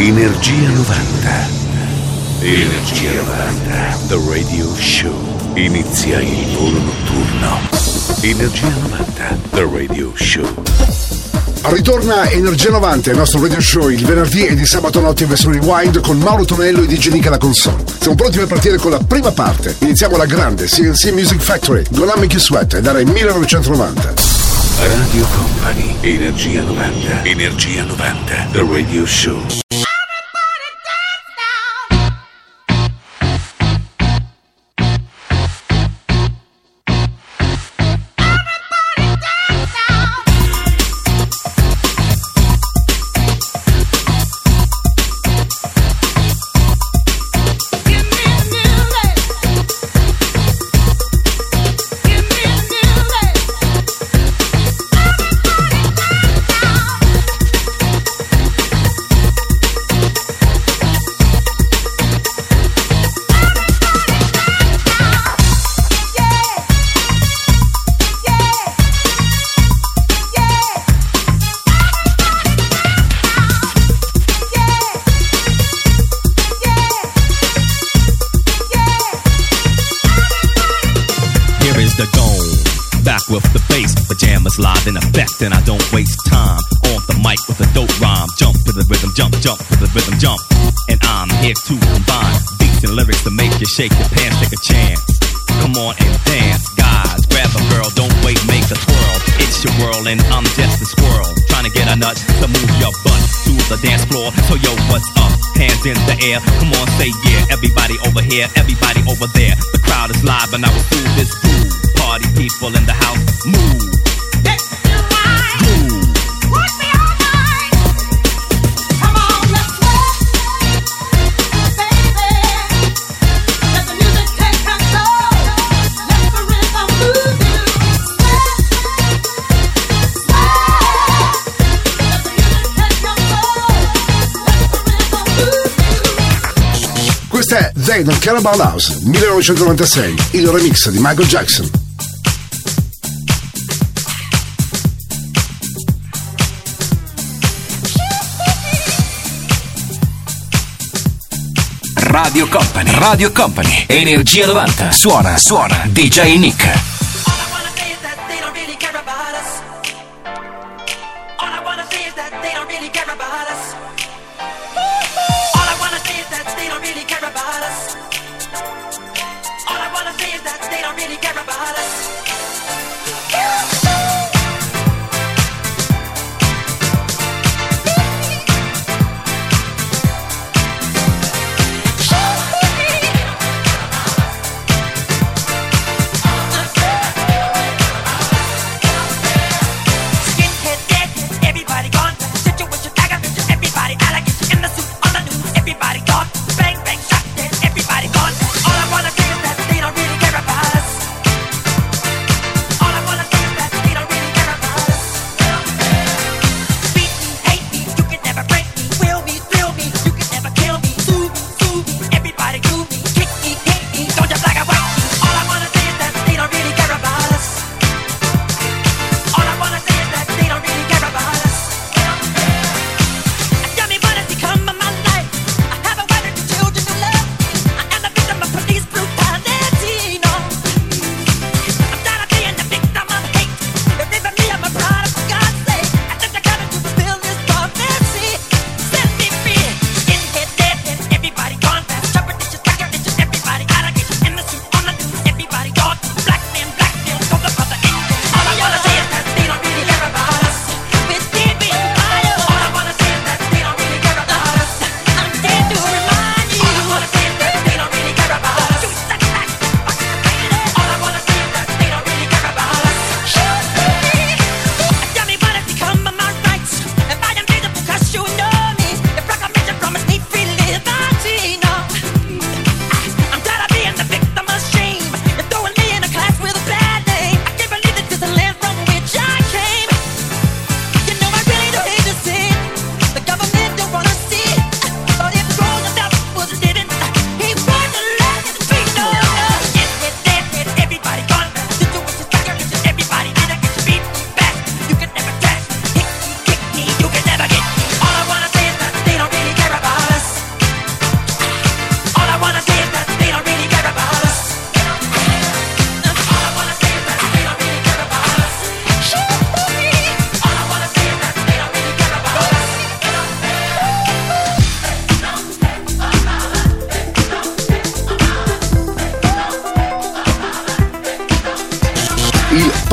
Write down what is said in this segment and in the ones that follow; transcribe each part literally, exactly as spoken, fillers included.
Energia novanta. Energia novanta. The Radio Show. Inizia il volo notturno. Energia novanta. The Radio Show. Ritorna Energia novanta, il nostro radio show, il venerdì e di sabato notte in versione rewind con Mauro Tonello e D J Nick alla console. Siamo pronti per partire con la prima parte. Iniziamo la grande C N C Music Factory, Gonna Make You Sweat, ed era il millenovecentonovanta. Radio Company, Energia novanta, Energia novanta, The Radio Show. Live in effect, and I don't waste time on the mic with a dope rhyme. Jump to the rhythm, jump, jump to the rhythm, jump. And I'm here to combine beats and lyrics to make you shake your pants. Take a chance, come on and dance, guys. Grab a girl, don't wait, make a twirl. It's your world, and I'm just a squirrel trying to get a nut to move your butt to the dance floor. So yo, what's up? Hands in the air, come on, say yeah. Everybody over here, everybody over there. The crowd is live, and I will do this fool. Party people in the house, move. È They Don't Care About Us, millenovecentonovantasei, il remix di Michael Jackson. Radio Company, Radio Company, Energia novanta, suona, suona, D J Nick. All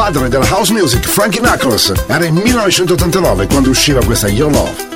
padre della house music, Frankie Knuckles. Era in millenovecentottantanove quando usciva questa Your Love.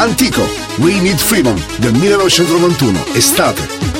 Antico, We Need Freedom del millenovecentonovantuno, estate.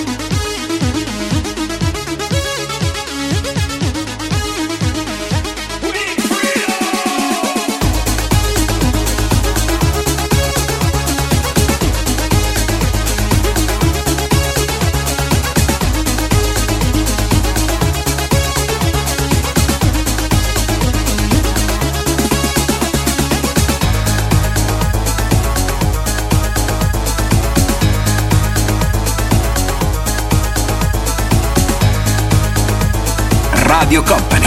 Radio Company,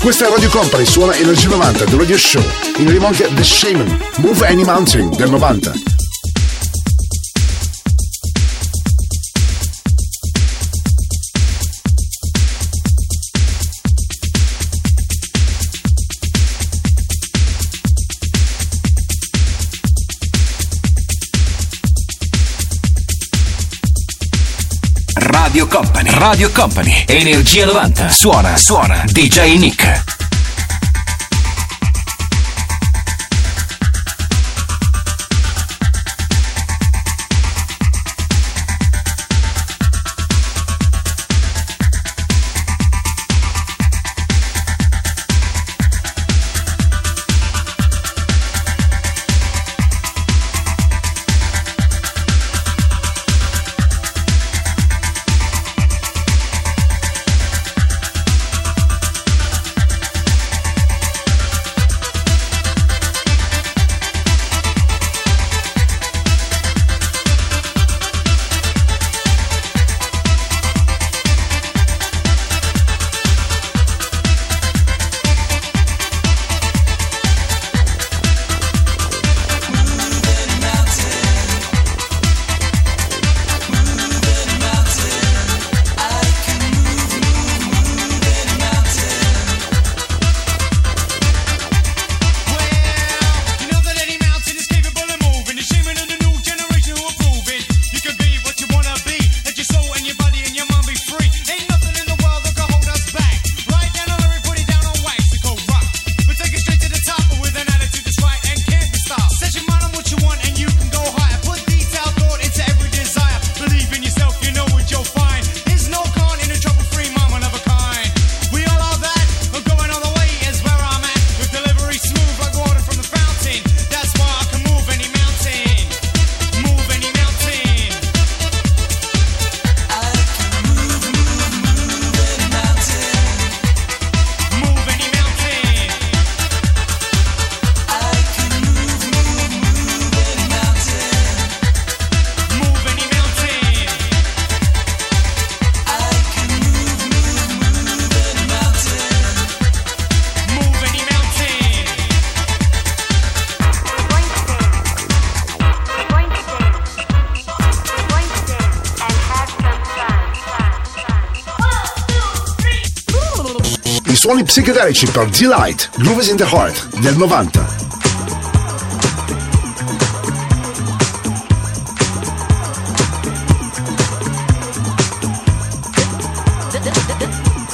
Questa è Radio Company, suona Energia novanta, The Radio Show, in arrivo anche The Shaman, Move Any Mountain del novanta. Radio Company, Radio Company, Energia novanta, suona, suona, D J Nick. suoni psichedelici per Delight, Grooves in the Heart del novanta.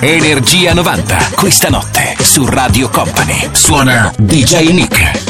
Energia novanta, questa notte su Radio Company suona D J Nick.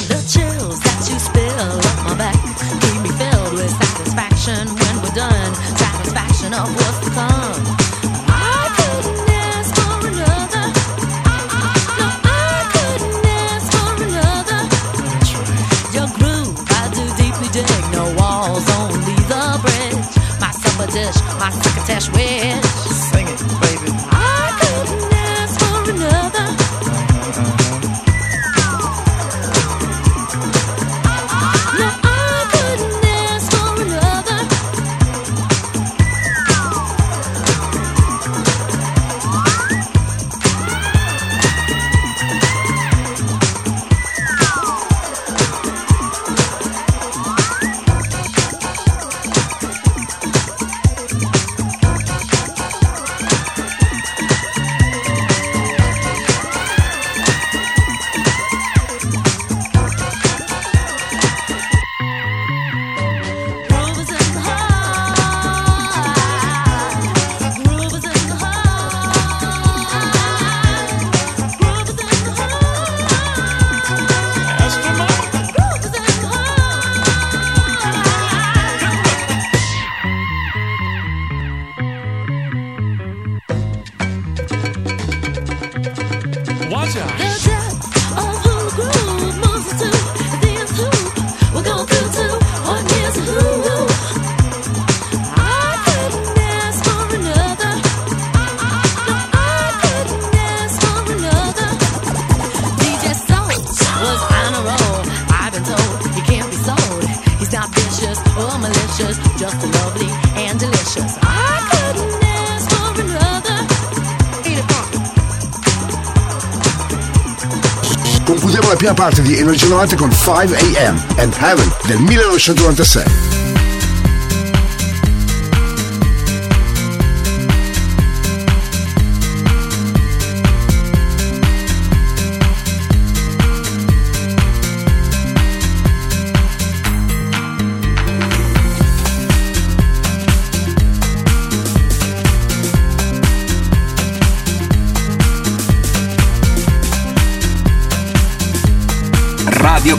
Concludiamo la prima parte di Energia novanta con five a m and Heaven del millenovecentonovantasei. Radio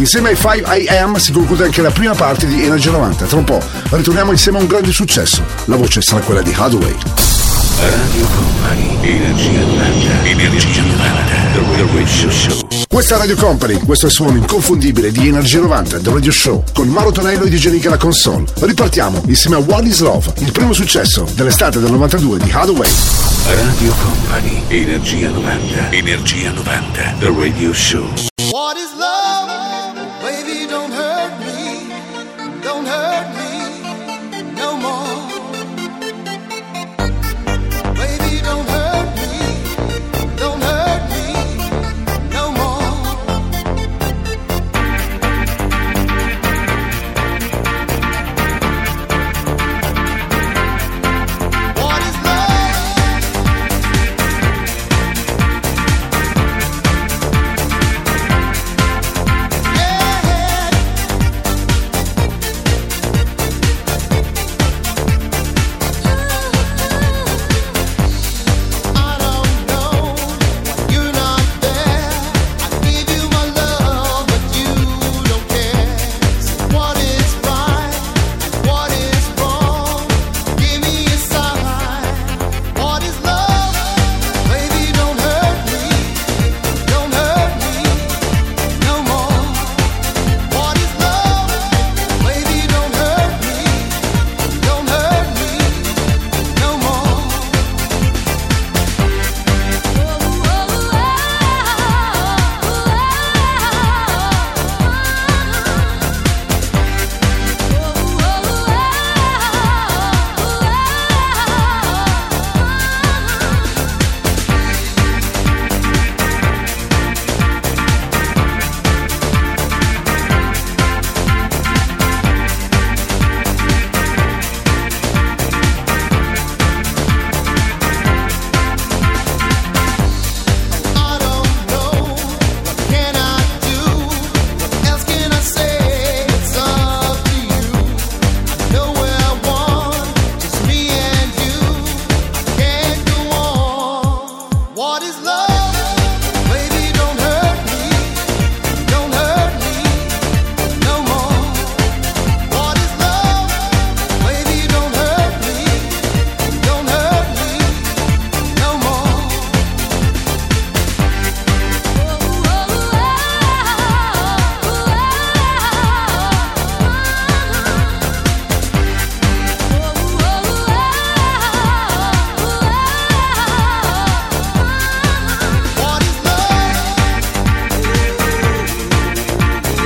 Insieme ai five a m si conclude anche la prima parte di Energia novanta. Tra un po' ritorniamo insieme a un grande successo. La voce sarà quella di Haddaway. Radio Company, Energia novanta, Energia novanta, The Radio Show. Questa è Radio Company, questo è il suono inconfondibile di Energia novanta, The Radio Show, con Mauro Tonello e D J Nick alla console. Ripartiamo insieme a What Is Love, il primo successo dell'estate del novantadue di Haddaway. Radio Company, Energia novanta, Energia novanta, The Radio Show. What is love? Baby, don't hurt me, don't hurt me no more. Baby, don't hurt me, don't hurt me no more. What is love? Yeah. I don't know why you're not there. I give you my love, but you don't care. So what is right and what is wrong? Give me a sign. What is love? Baby, don't hurt me, don't hurt me no more. What is love? Baby, don't hurt me, don't hurt me no more. I don't know what can I do, what else can I say? It's up to you. I know where I want, just me and you. I can't go on. What is love? Baby, don't hurt me, don't hurt me no more. What is love? Baby, don't hurt me, don't hurt me no more. What is love? What is love? What is love?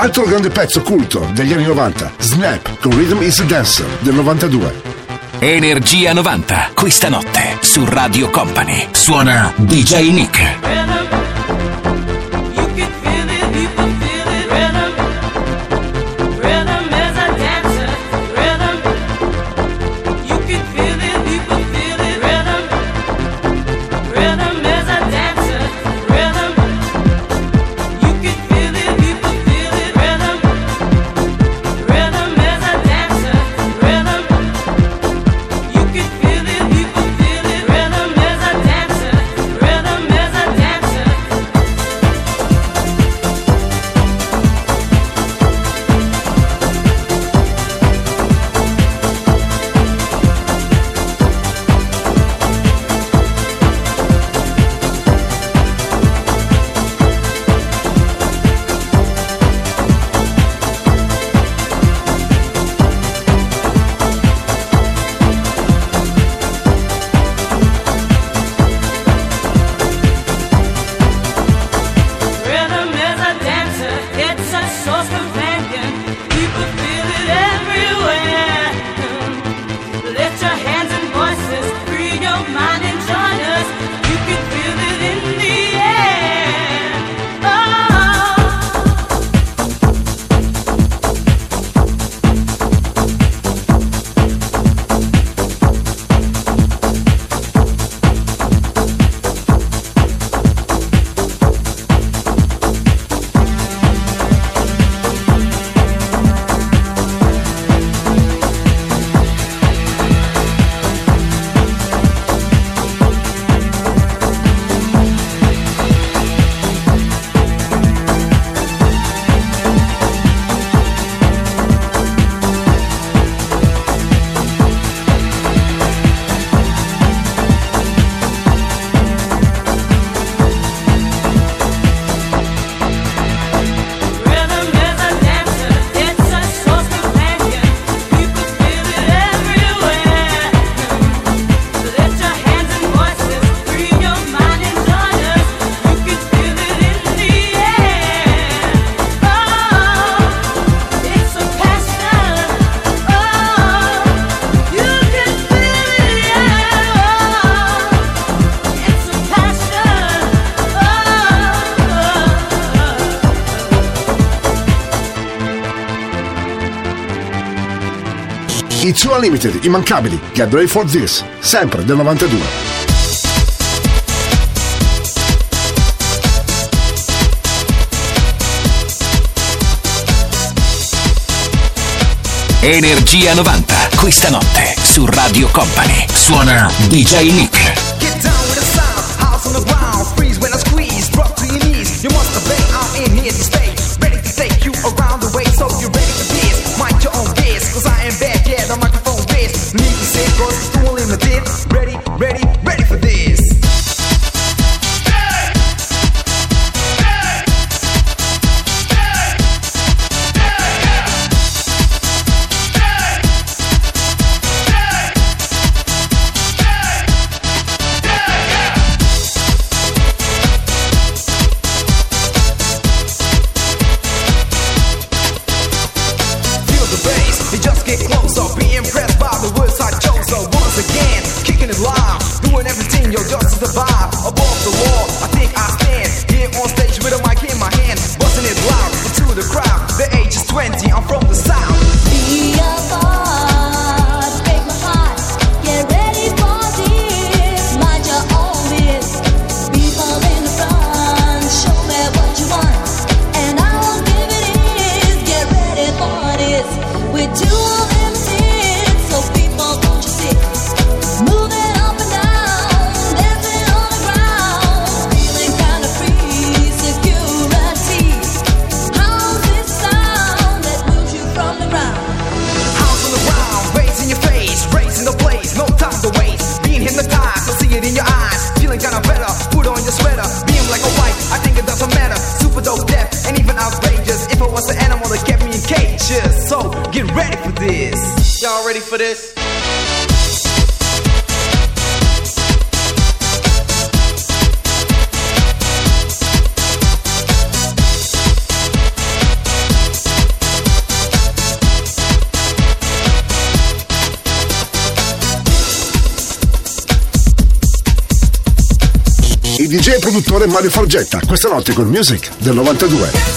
Altro grande pezzo culto degli anni novanta, Snap con Rhythm is a Dancer del novantadue. Energia novanta, questa notte su Radio Company. Suona D J Nick. Rhythm is a dancer, i Two Unlimited, immancabili, Get Ready For This, sempre del novantadue. Energia novanta, questa notte su Radio Company suona D J Nick. Get down with the sound, house on the ground, freeze when I squeeze, drop to your knees. You must obey, I'm in here to stay, ready to take you around the way, so you're ready for this. Mind your own biz, cause I ain't bad, yeah, the microphone biz. Need to sit, cause it's too limited, ready, ready, ready for this. Produttore Mario Forgetta, questa notte con Music del novantadue.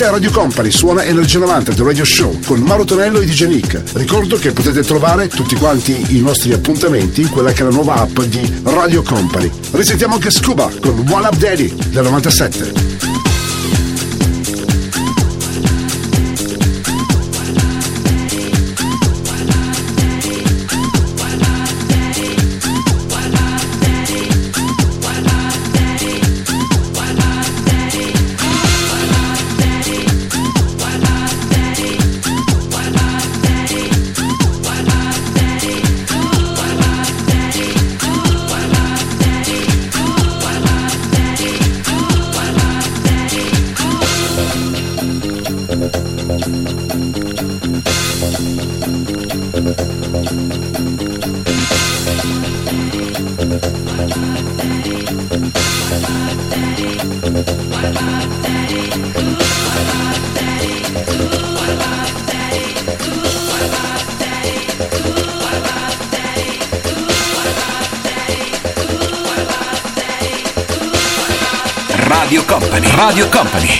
Radio Company suona Energia novanta The Radio Show con Mauro Tonello e D J Nick. Ricordo che potete trovare tutti quanti i nostri appuntamenti in quella che è la nuova app di Radio Company. Risentiamo anche Scuba con One Up Daddy del novantasette. Radio Company, Radio Company,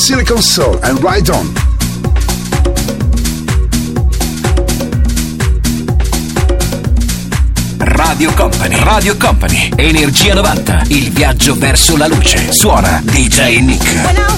Silicon Soul and Ride On. Radio Company, Radio Company, Energia novanta, il viaggio verso la luce. Suona D J Nick.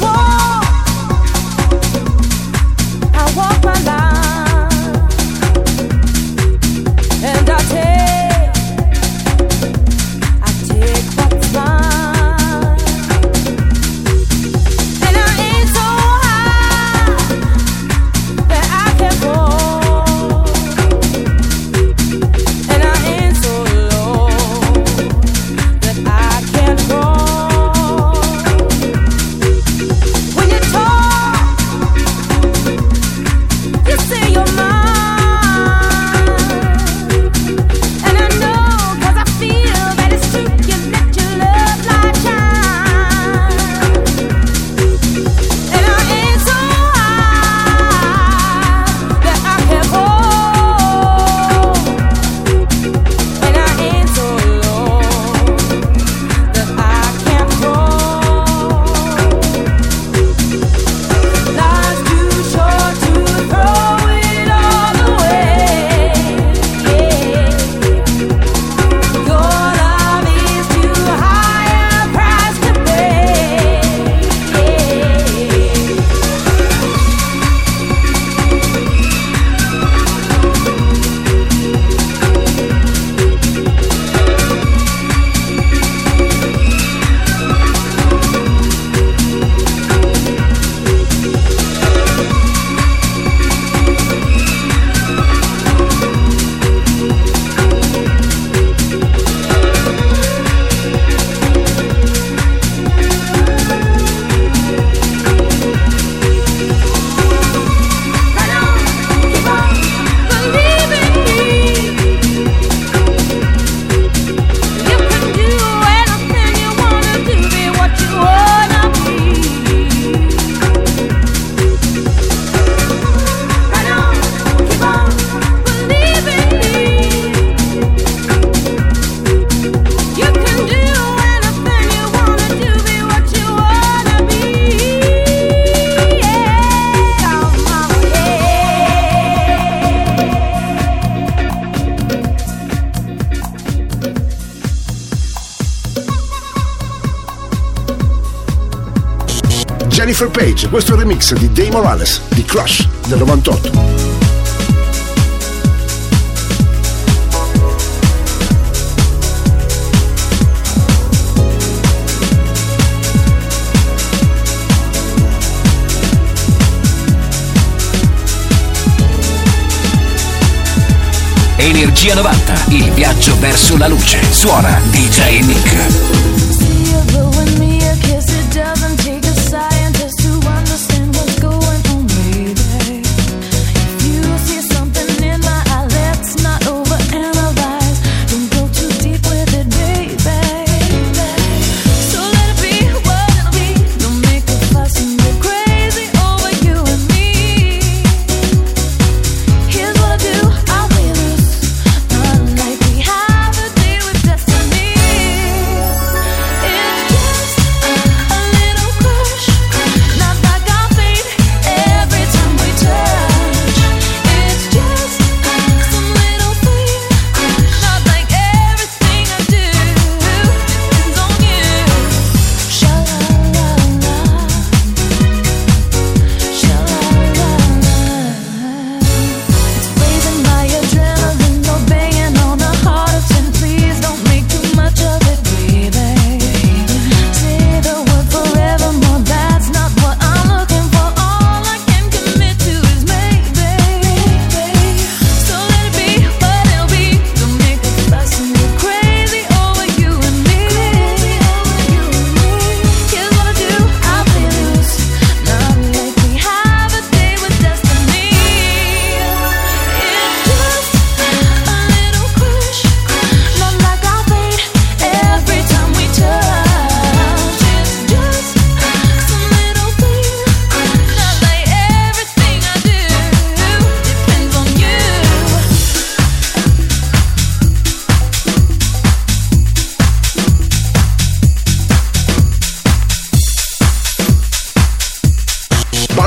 Page, questo è il remix di Dave Morales di Crush del novantotto. Energia novanta, il viaggio verso la luce. Suona D J Nick.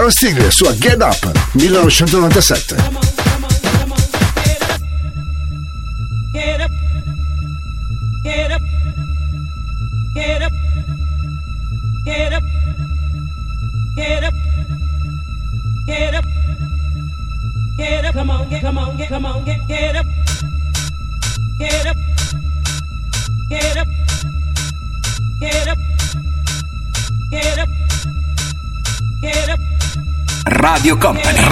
Sharon Stigler su Get Up millenovecentonovantasette. Radio Company,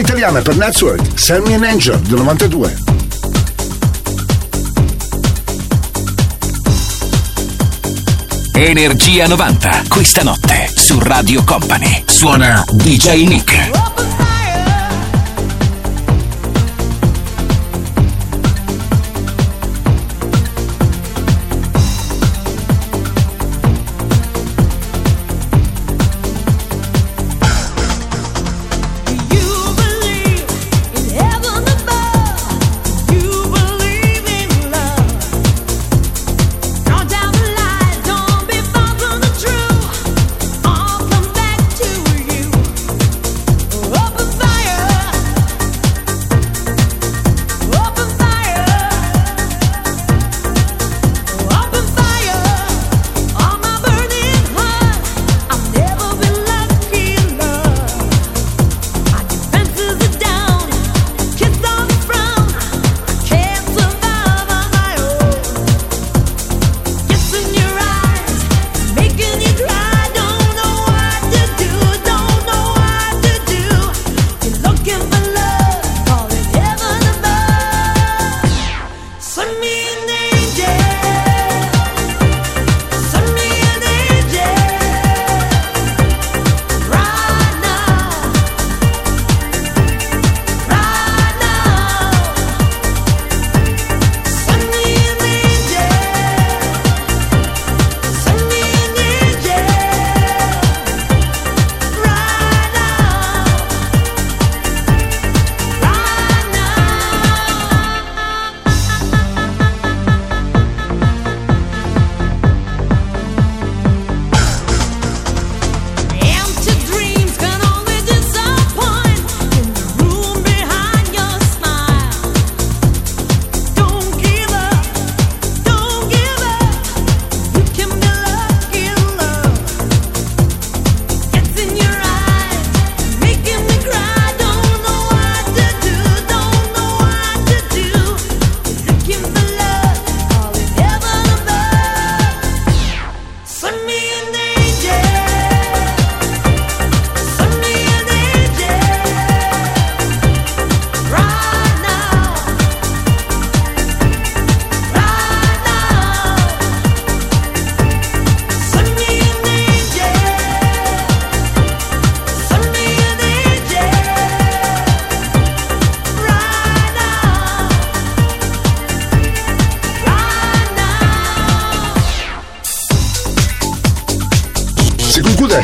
Italiana per Network, Sammy and Angel del novantadue. Energia novanta, questa notte su Radio Company suona D J Nick.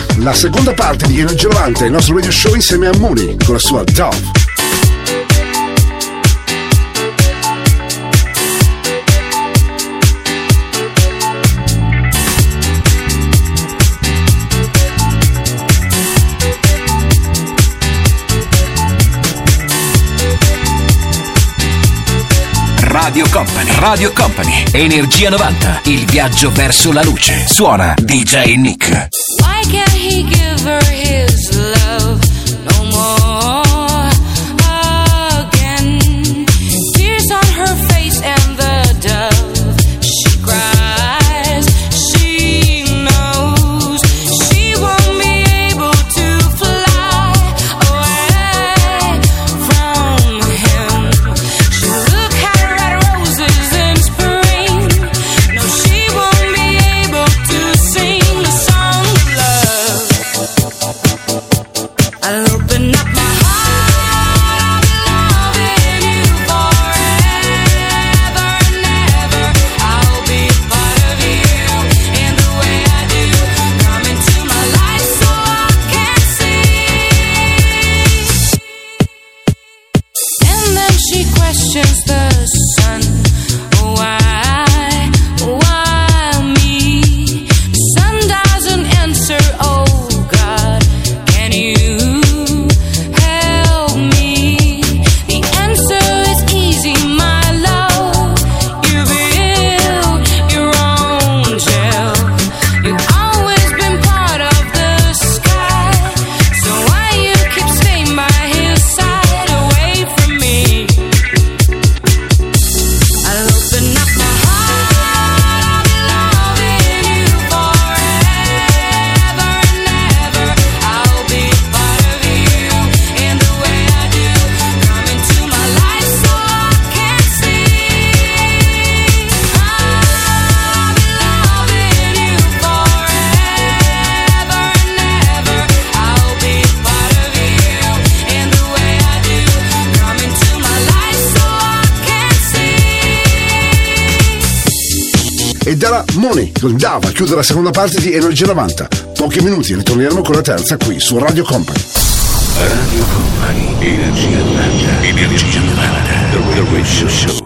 Questa è la seconda parte di Energia novanta, il nostro radio show insieme a Mooney con la sua Dove. Radio Company, Radio Company, Energia novanta, il viaggio verso la luce. Suona D J Nick. Why can't he give her his love no more again? Tears on her face and the dove, she cries, she knows she won't be able to fly away from him. She look at in spring, no, she won't be able to sing the song of love. I'll open up my heart, I'll be loving you forever and ever. I'll be part of you in the way I do. Come into my life so I can see. And then she questions the sun. E dalla Money con Dava chiude la seconda parte di Energia novanta. Pochi minuti, ritorneremo con la terza qui su Radio Company. Radio Company, Energia novanta, Energia novanta, The Radio Show.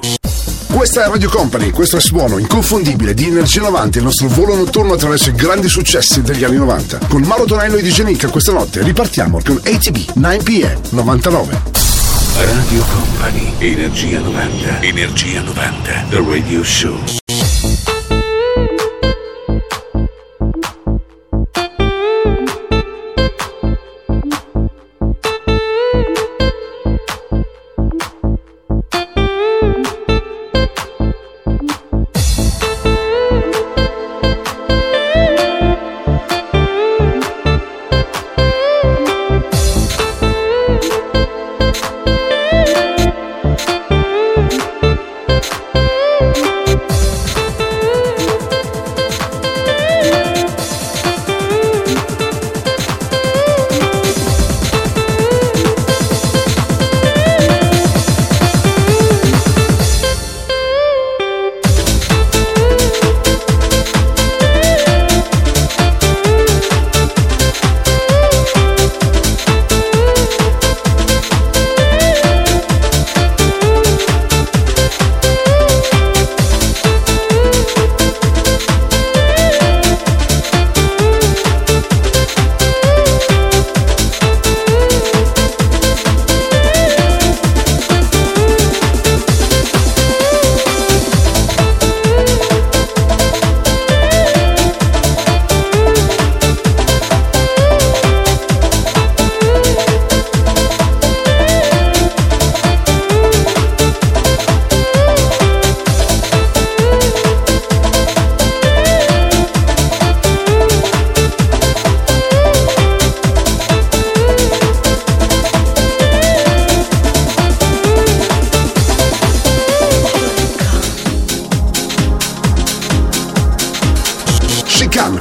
Questa è Radio Company, questo è il suono inconfondibile di Energia novanta, il nostro volo notturno attraverso i grandi successi degli anni novanta. Con Mauro Tonello e D J Nick questa notte ripartiamo con A T B nove P M novantanove. Radio Company, Energia novanta, Energia novanta, The Radio Show.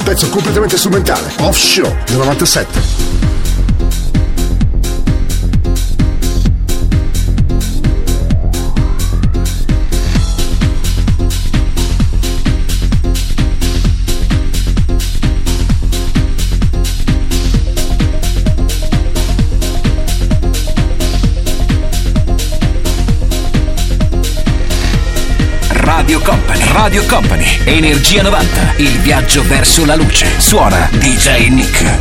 Pezzo completamente strumentale, Offshore del novantasette. Radio Company. Radio Company, Energia novanta, il viaggio verso la luce. Suona D J Nick.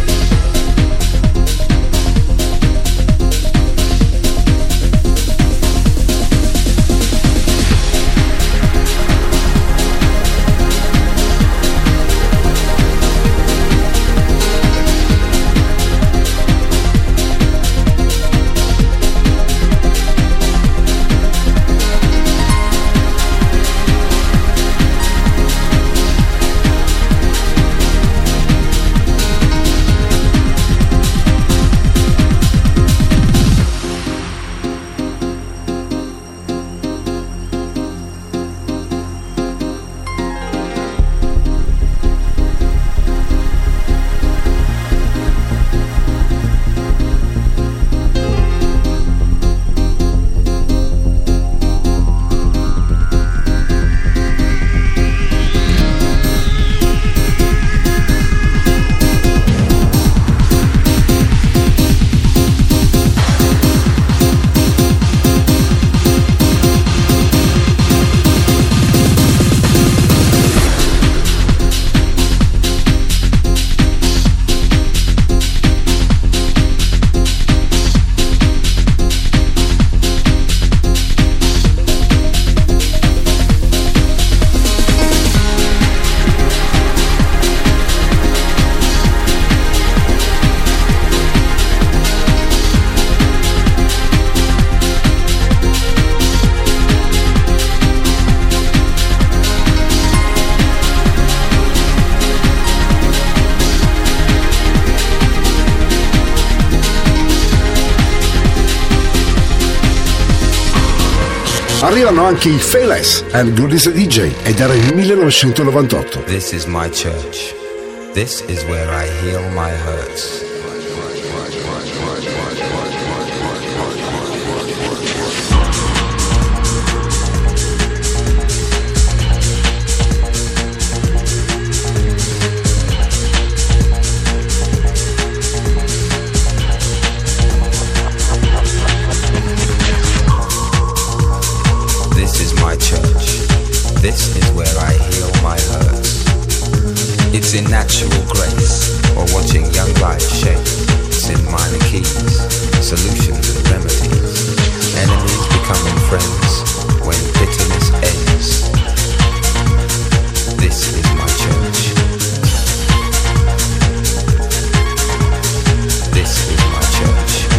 Arrivano anche i Felix and the Goodies D J ed era il millenovecentonovantotto. This is my church. This is where I heal my hurts. This is where I heal my hurts. It's in natural grace, or watching young life shape. It's in minor keys, solutions and remedies. Enemies becoming friends when bitterness ends. This is my church. This is my church.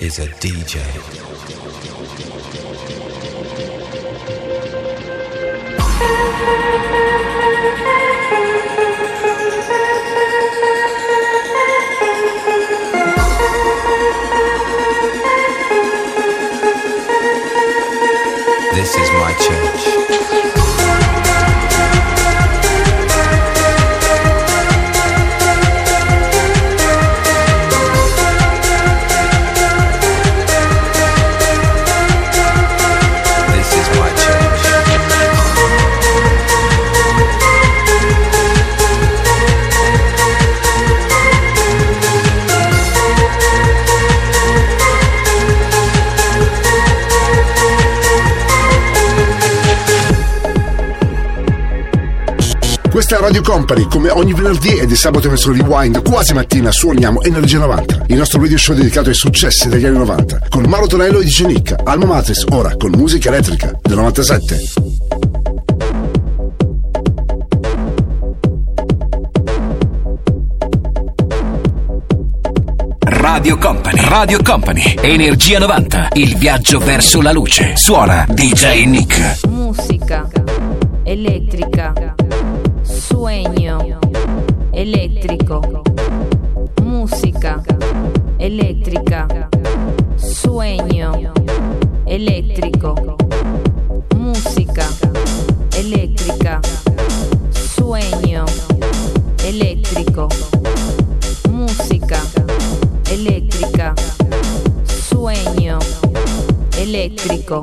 Is a D J. This is my church. Questa è Radio Company, come ogni venerdì e di sabato verso Rewind, quasi mattina suoniamo Energia novanta, il nostro radio show dedicato ai successi degli anni novanta, con Mauro Tonello e D J Nick, Alma Matrix, ora con musica elettrica del novantasette. Radio Company. Radio Company. Energia novanta. Il viaggio verso la luce. Suona D J Nick. Musica elettrica. Sueño elettrico. Musica elettrica. Sueño elettrico. Musica elettrica. Sueño elettrico. Musica elettrica. Sueño elettrico. Elettrico.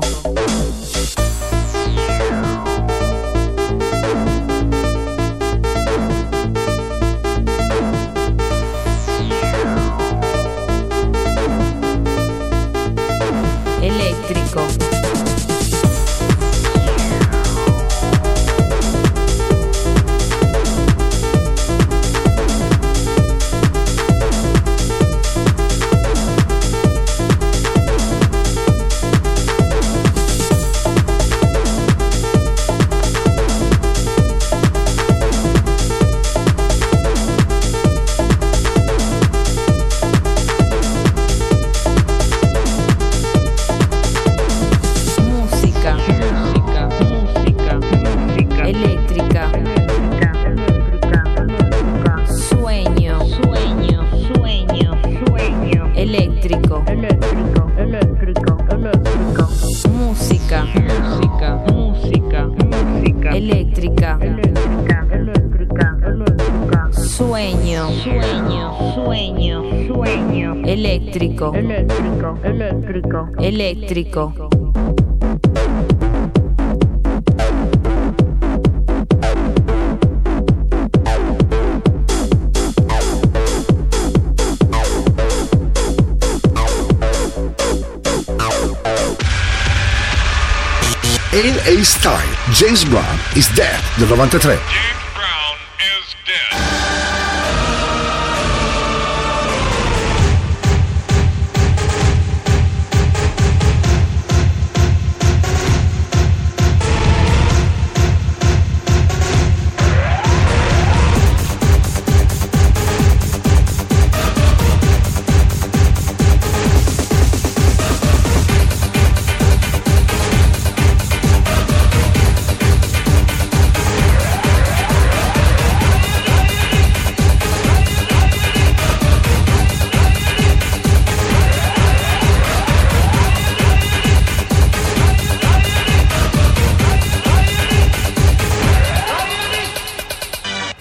Elettrico, elettrico, elettrico, elettrico. L A. Style, James Brown is Dead del novantatré.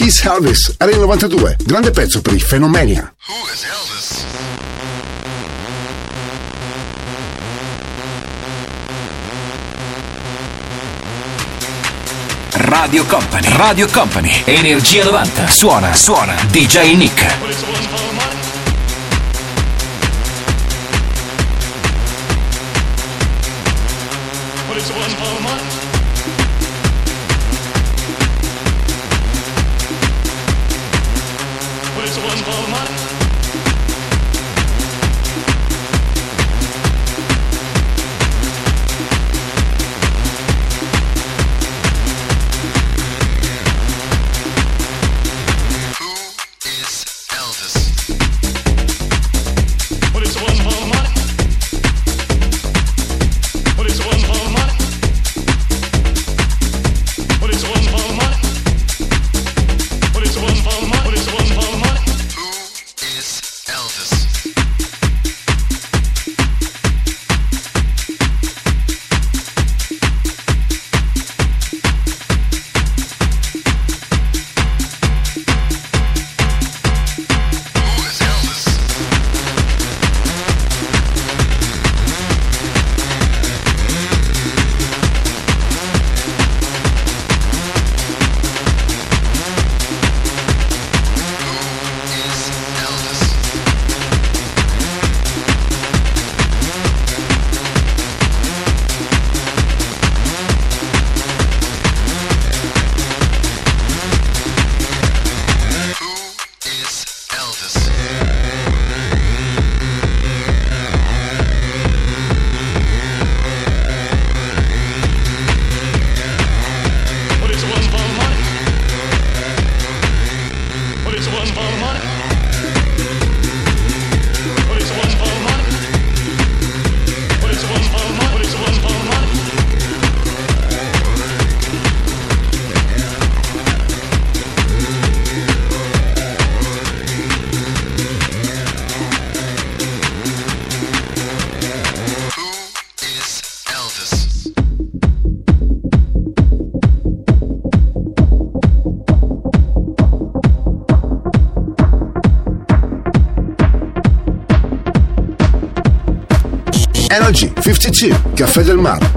Kiss Elvis era il novantadue, grande pezzo per i Phenomania. Who is Elvis? Radio Company, Radio Company, Energia novanta, suona, suona, D J Nick. cinquantadue, Café del Mar.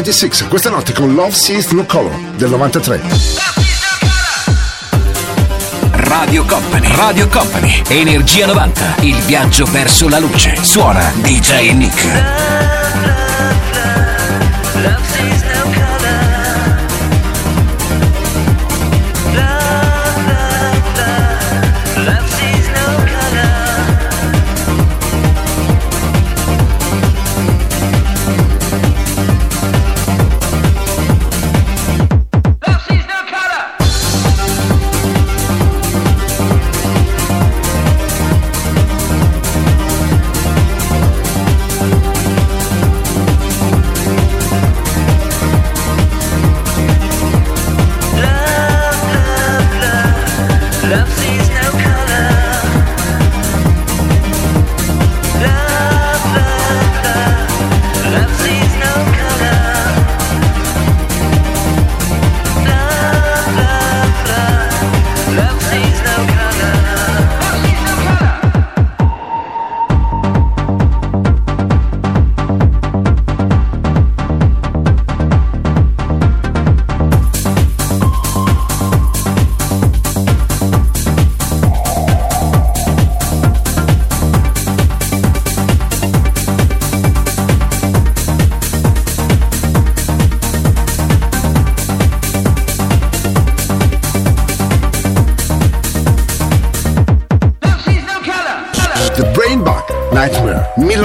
novantasei, questa notte con Love Sees No Color del novantatré. Radio Company, Radio Company, Energia novanta, il viaggio verso la luce. Suona D J Nick. Love, love, love, love sees no color.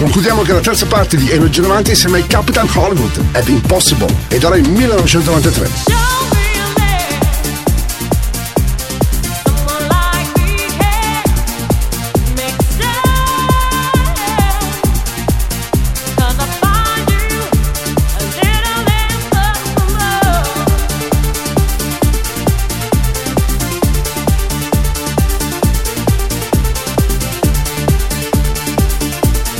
Concludiamo che la terza parte di Energia novanta insieme ai Capitan Hollywood ed Impossible, ed ora il millenovecentonovantatré.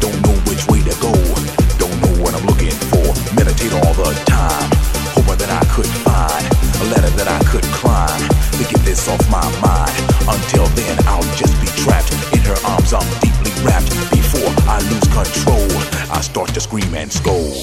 Don't know which way to go. Don't know what I'm looking for. Meditate all the time. Hoping that I could find a ladder that I could climb to get this off my mind. Until then, I'll just be trapped in her arms. I'm deep. Wrapped before I lose control, I start to scream and scold.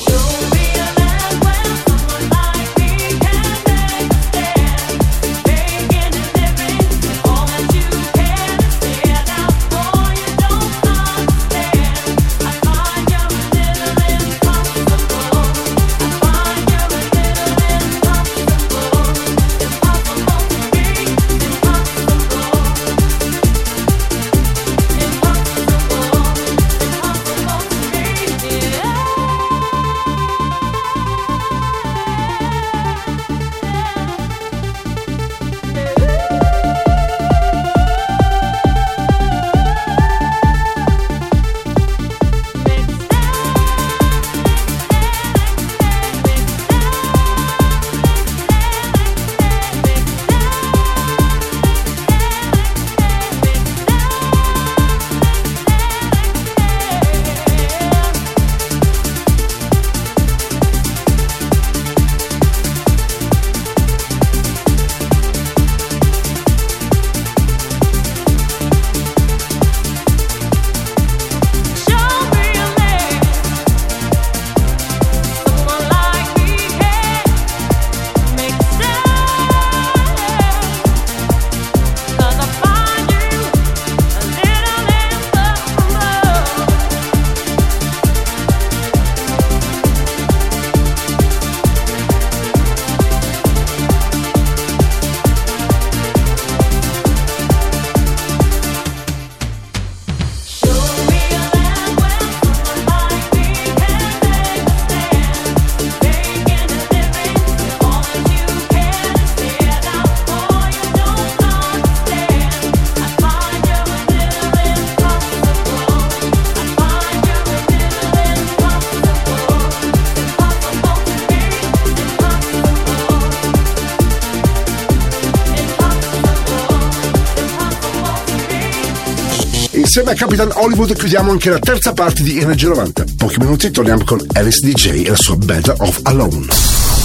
Insieme a Capitan Hollywood chiudiamo anche la terza parte di Energia novanta. Pochi minuti torniamo con Alice D J e la sua Better Off Alone.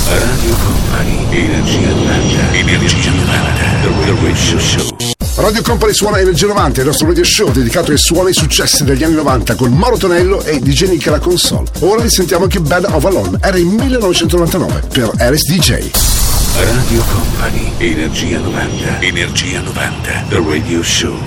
Radio Company, Energia novanta, Energia novanta, The Radio Show. Radio Company suona Energia novanta, il nostro radio show dedicato ai suoni e successi degli anni novanta con Mauro Tonello e D J Nick alla console. Ora risentiamo anche Bad of Alone, era in millenovecentonovantanove per Alice D J. Radio Company, Energia novanta, Energia novanta, The Radio Show.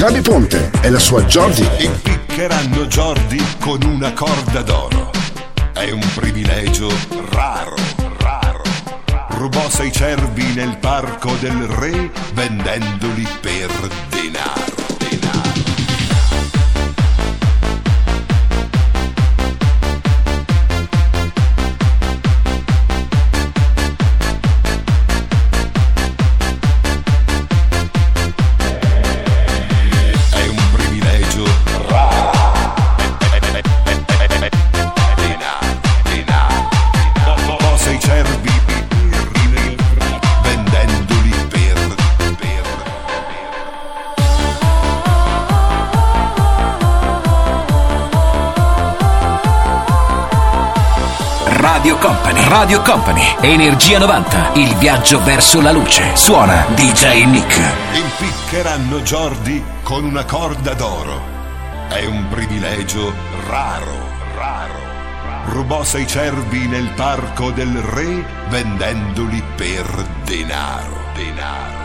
Gabi Ponte e la sua Jordi. Impiccheranno Jordi con una corda d'oro. È un privilegio raro, raro, raro. Rubò sei cervi nel parco del re vendendoli per denaro. Radio Company, Energia novanta, il viaggio verso la luce. Suona D J Nick. Impiccheranno Jordi con una corda d'oro. È un privilegio raro, raro. Rubò sei cervi nel parco del re vendendoli per denaro, denaro.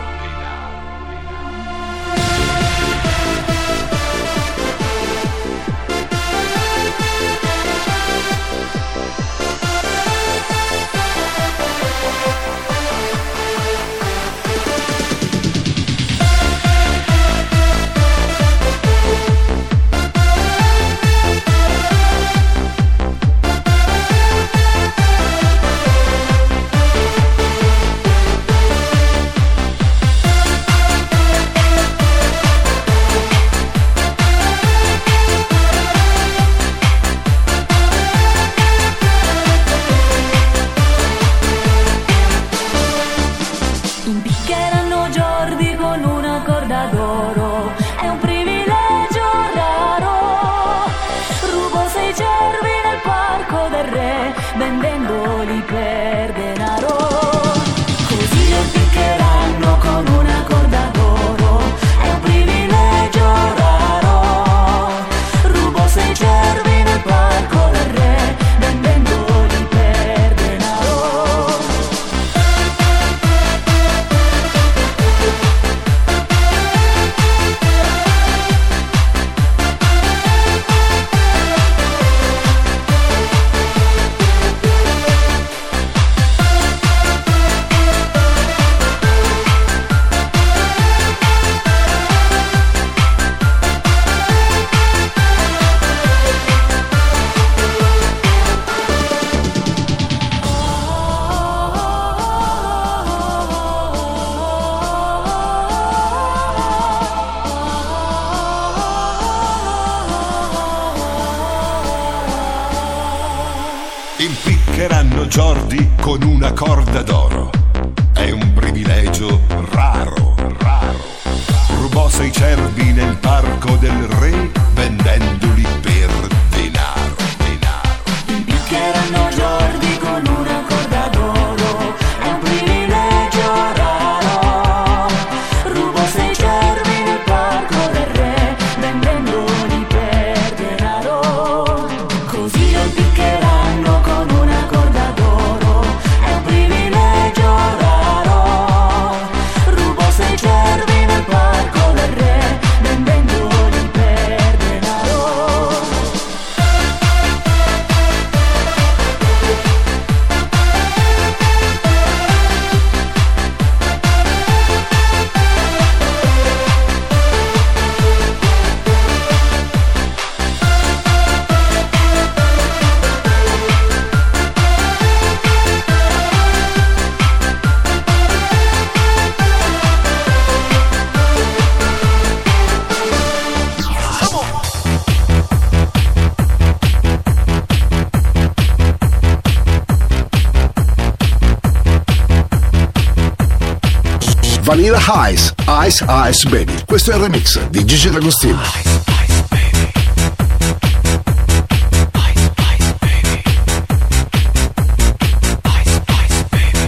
Giordi con una corda d'oro. È un privilegio raro, raro. Rubò sei cervi nel parco del re, vendendoli per denaro, denaro. Picchieranno Giordi con una corda d'oro. È un privilegio raro. Rubò sei cervi nel parco del re, vendendoli per denaro. Così lo picchieranno con una corda d'oro. È un privilegio raro. Rubò sei cervi. Vanilla Ice, Ice Ice Baby. Questo è il remix di Gigi D'Agostino. Ice, Ice Baby. Ice, Ice Baby. Ice, Ice Baby. Ice, Ice Baby.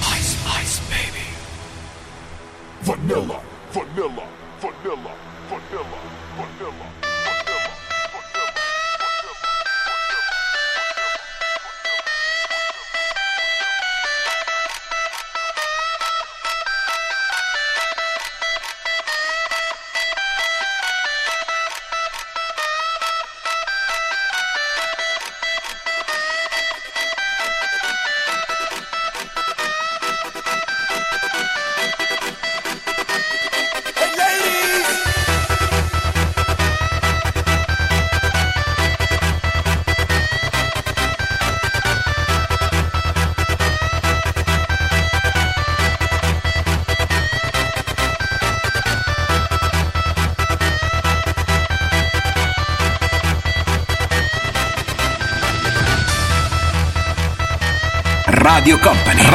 Ice, Ice Baby. Vanilla, vanilla, vanilla, vanilla, vanilla. Radio Company,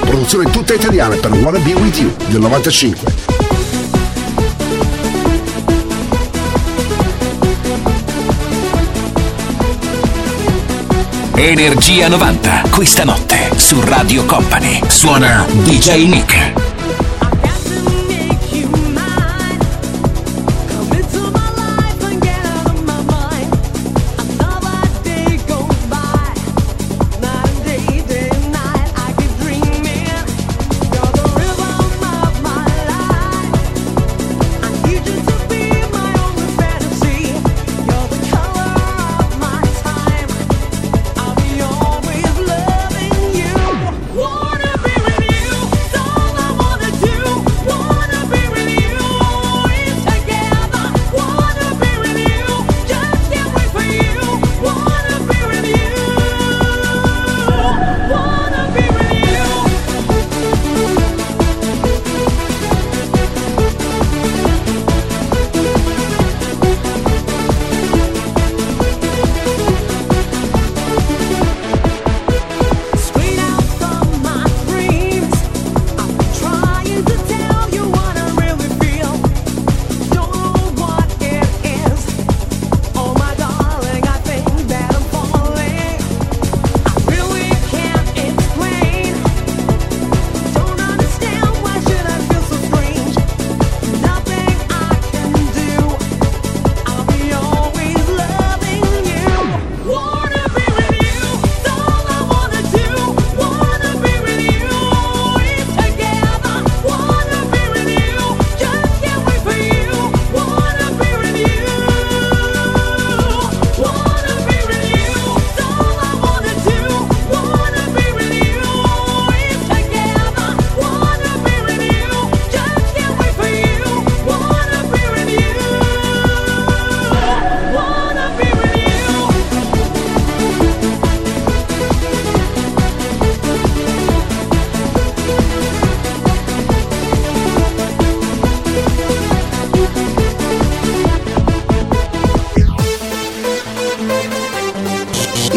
Produzione tutta italiana per Wanna Be With You del novantacinque. Energia novanta, questa notte su Radio Company. Suona D J Nick.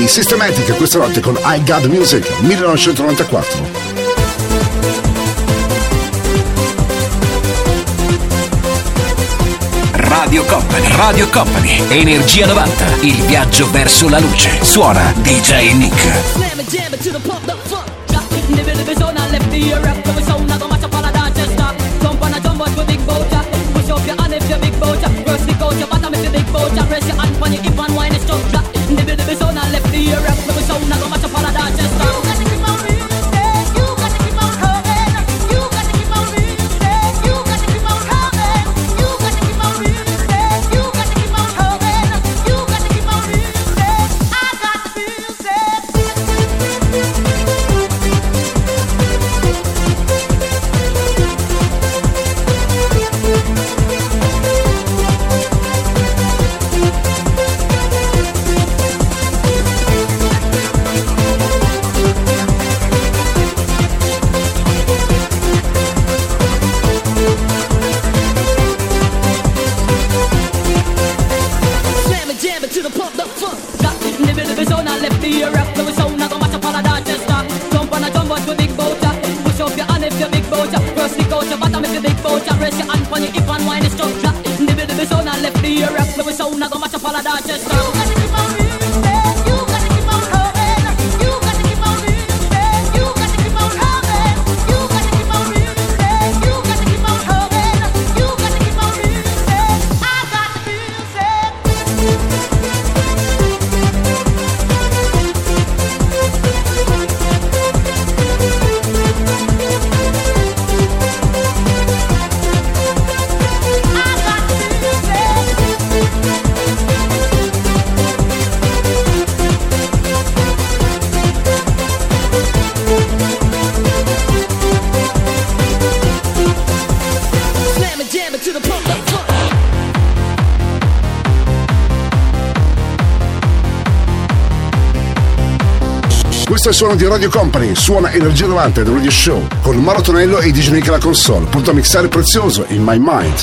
Systematic, questa notte con I Got Music millenovecentonovantaquattro. Radio Company, Radio Company, Energia novanta, il viaggio verso la luce. Suona D J Nick. Questo è il suono di Radio Company, suona Energia novanta del Radio Show, con Mauro Tonello e D J Nick alla console, punto a mixare prezioso In My Mind.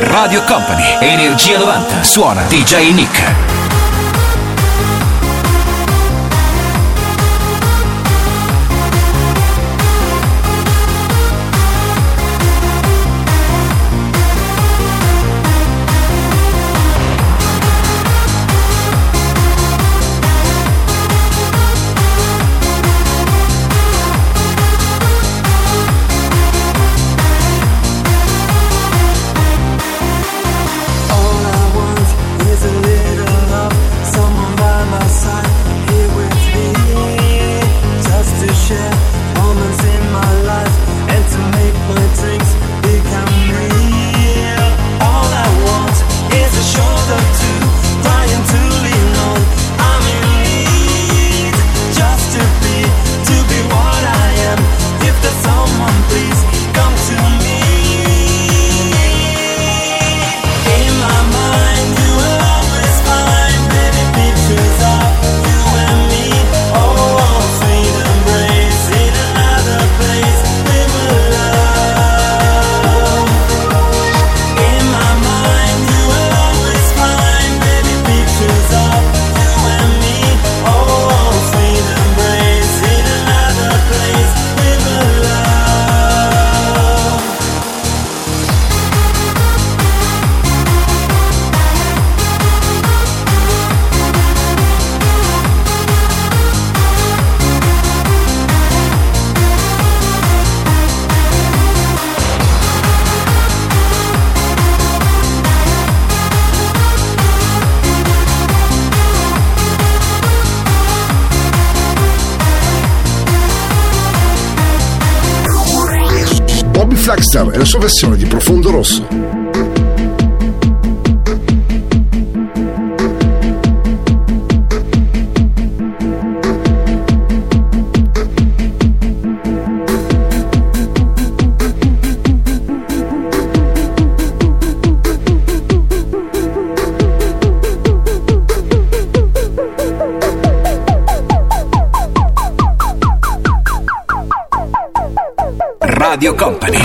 Radio Company, Energia novanta, suona D J Nick. Little Flagstar e la sua versione di Profondo Rosso. Radio Company,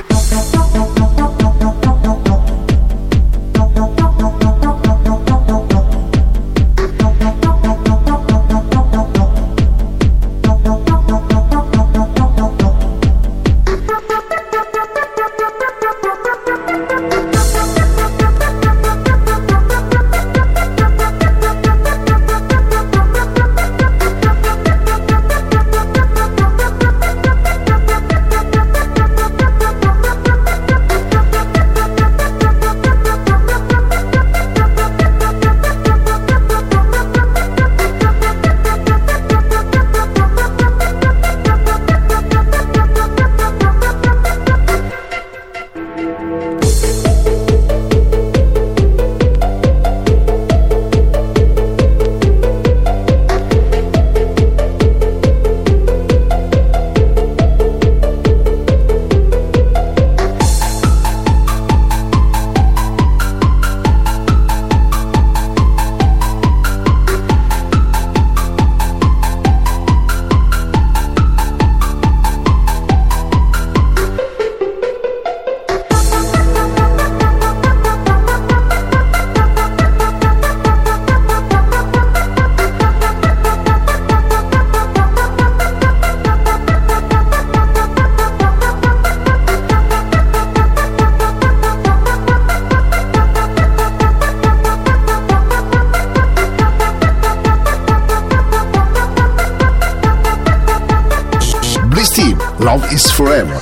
Love is Forever,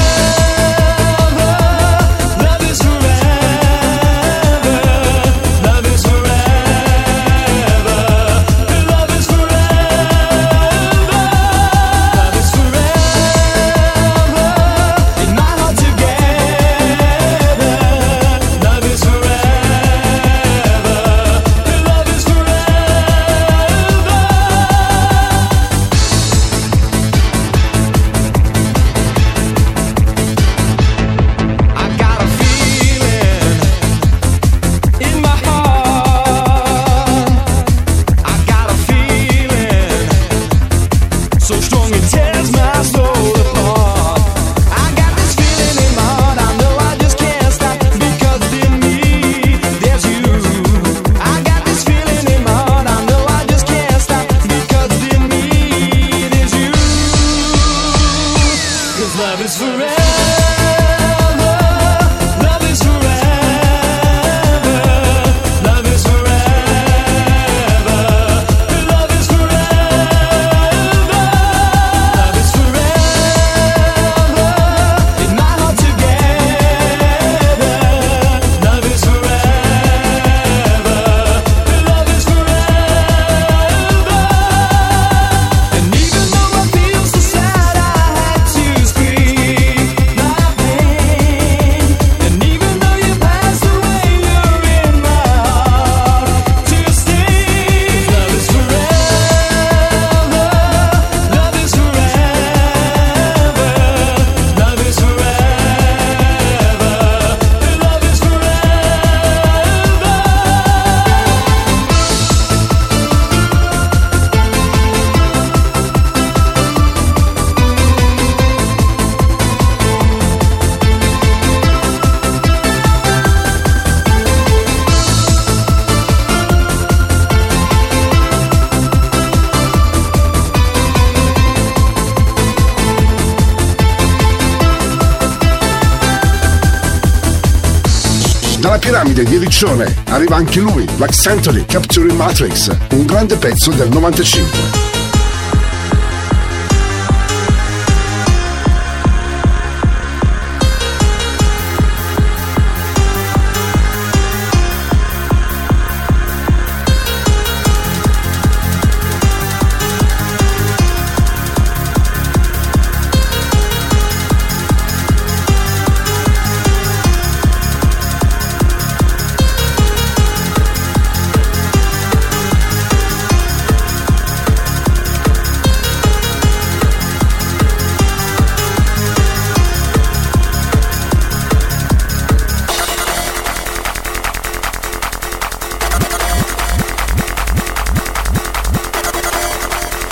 Piramide di Riccione, arriva anche lui, Black Century, Capture Matrix, un grande pezzo del novantacinque.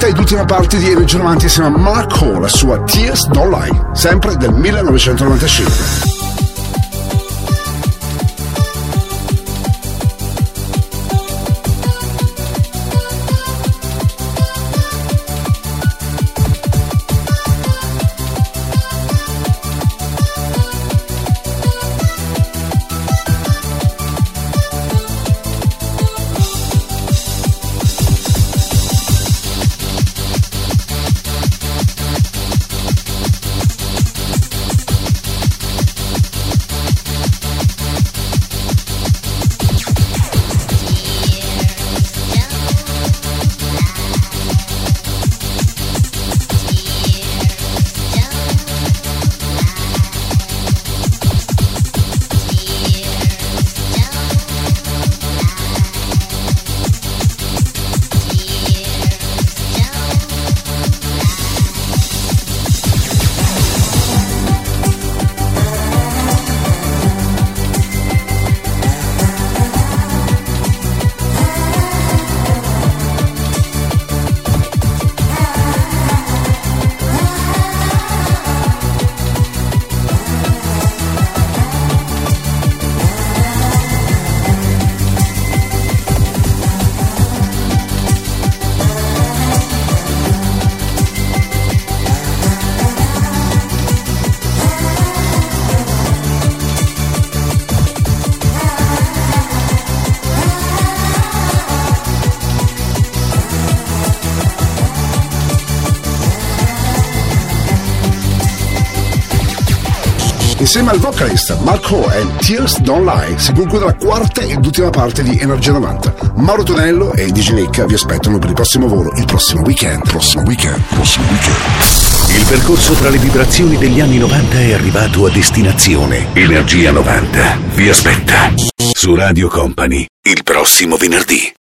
Ed ultima parte di Energia novanta insieme a Mark'Oh, la sua Tears Don't Lie, sempre del millenovecentonovantacinque. Insieme al vocalista Mark'Oh e Tears Don't Lie si conclude la quarta ed ultima parte di Energia novanta. Mauro Tonello e D J Nick vi aspettano per il prossimo volo, il prossimo weekend, prossimo weekend, prossimo weekend. Il percorso tra le vibrazioni degli anni novanta è arrivato a destinazione. Energia novanta vi aspetta su Radio Company il prossimo venerdì.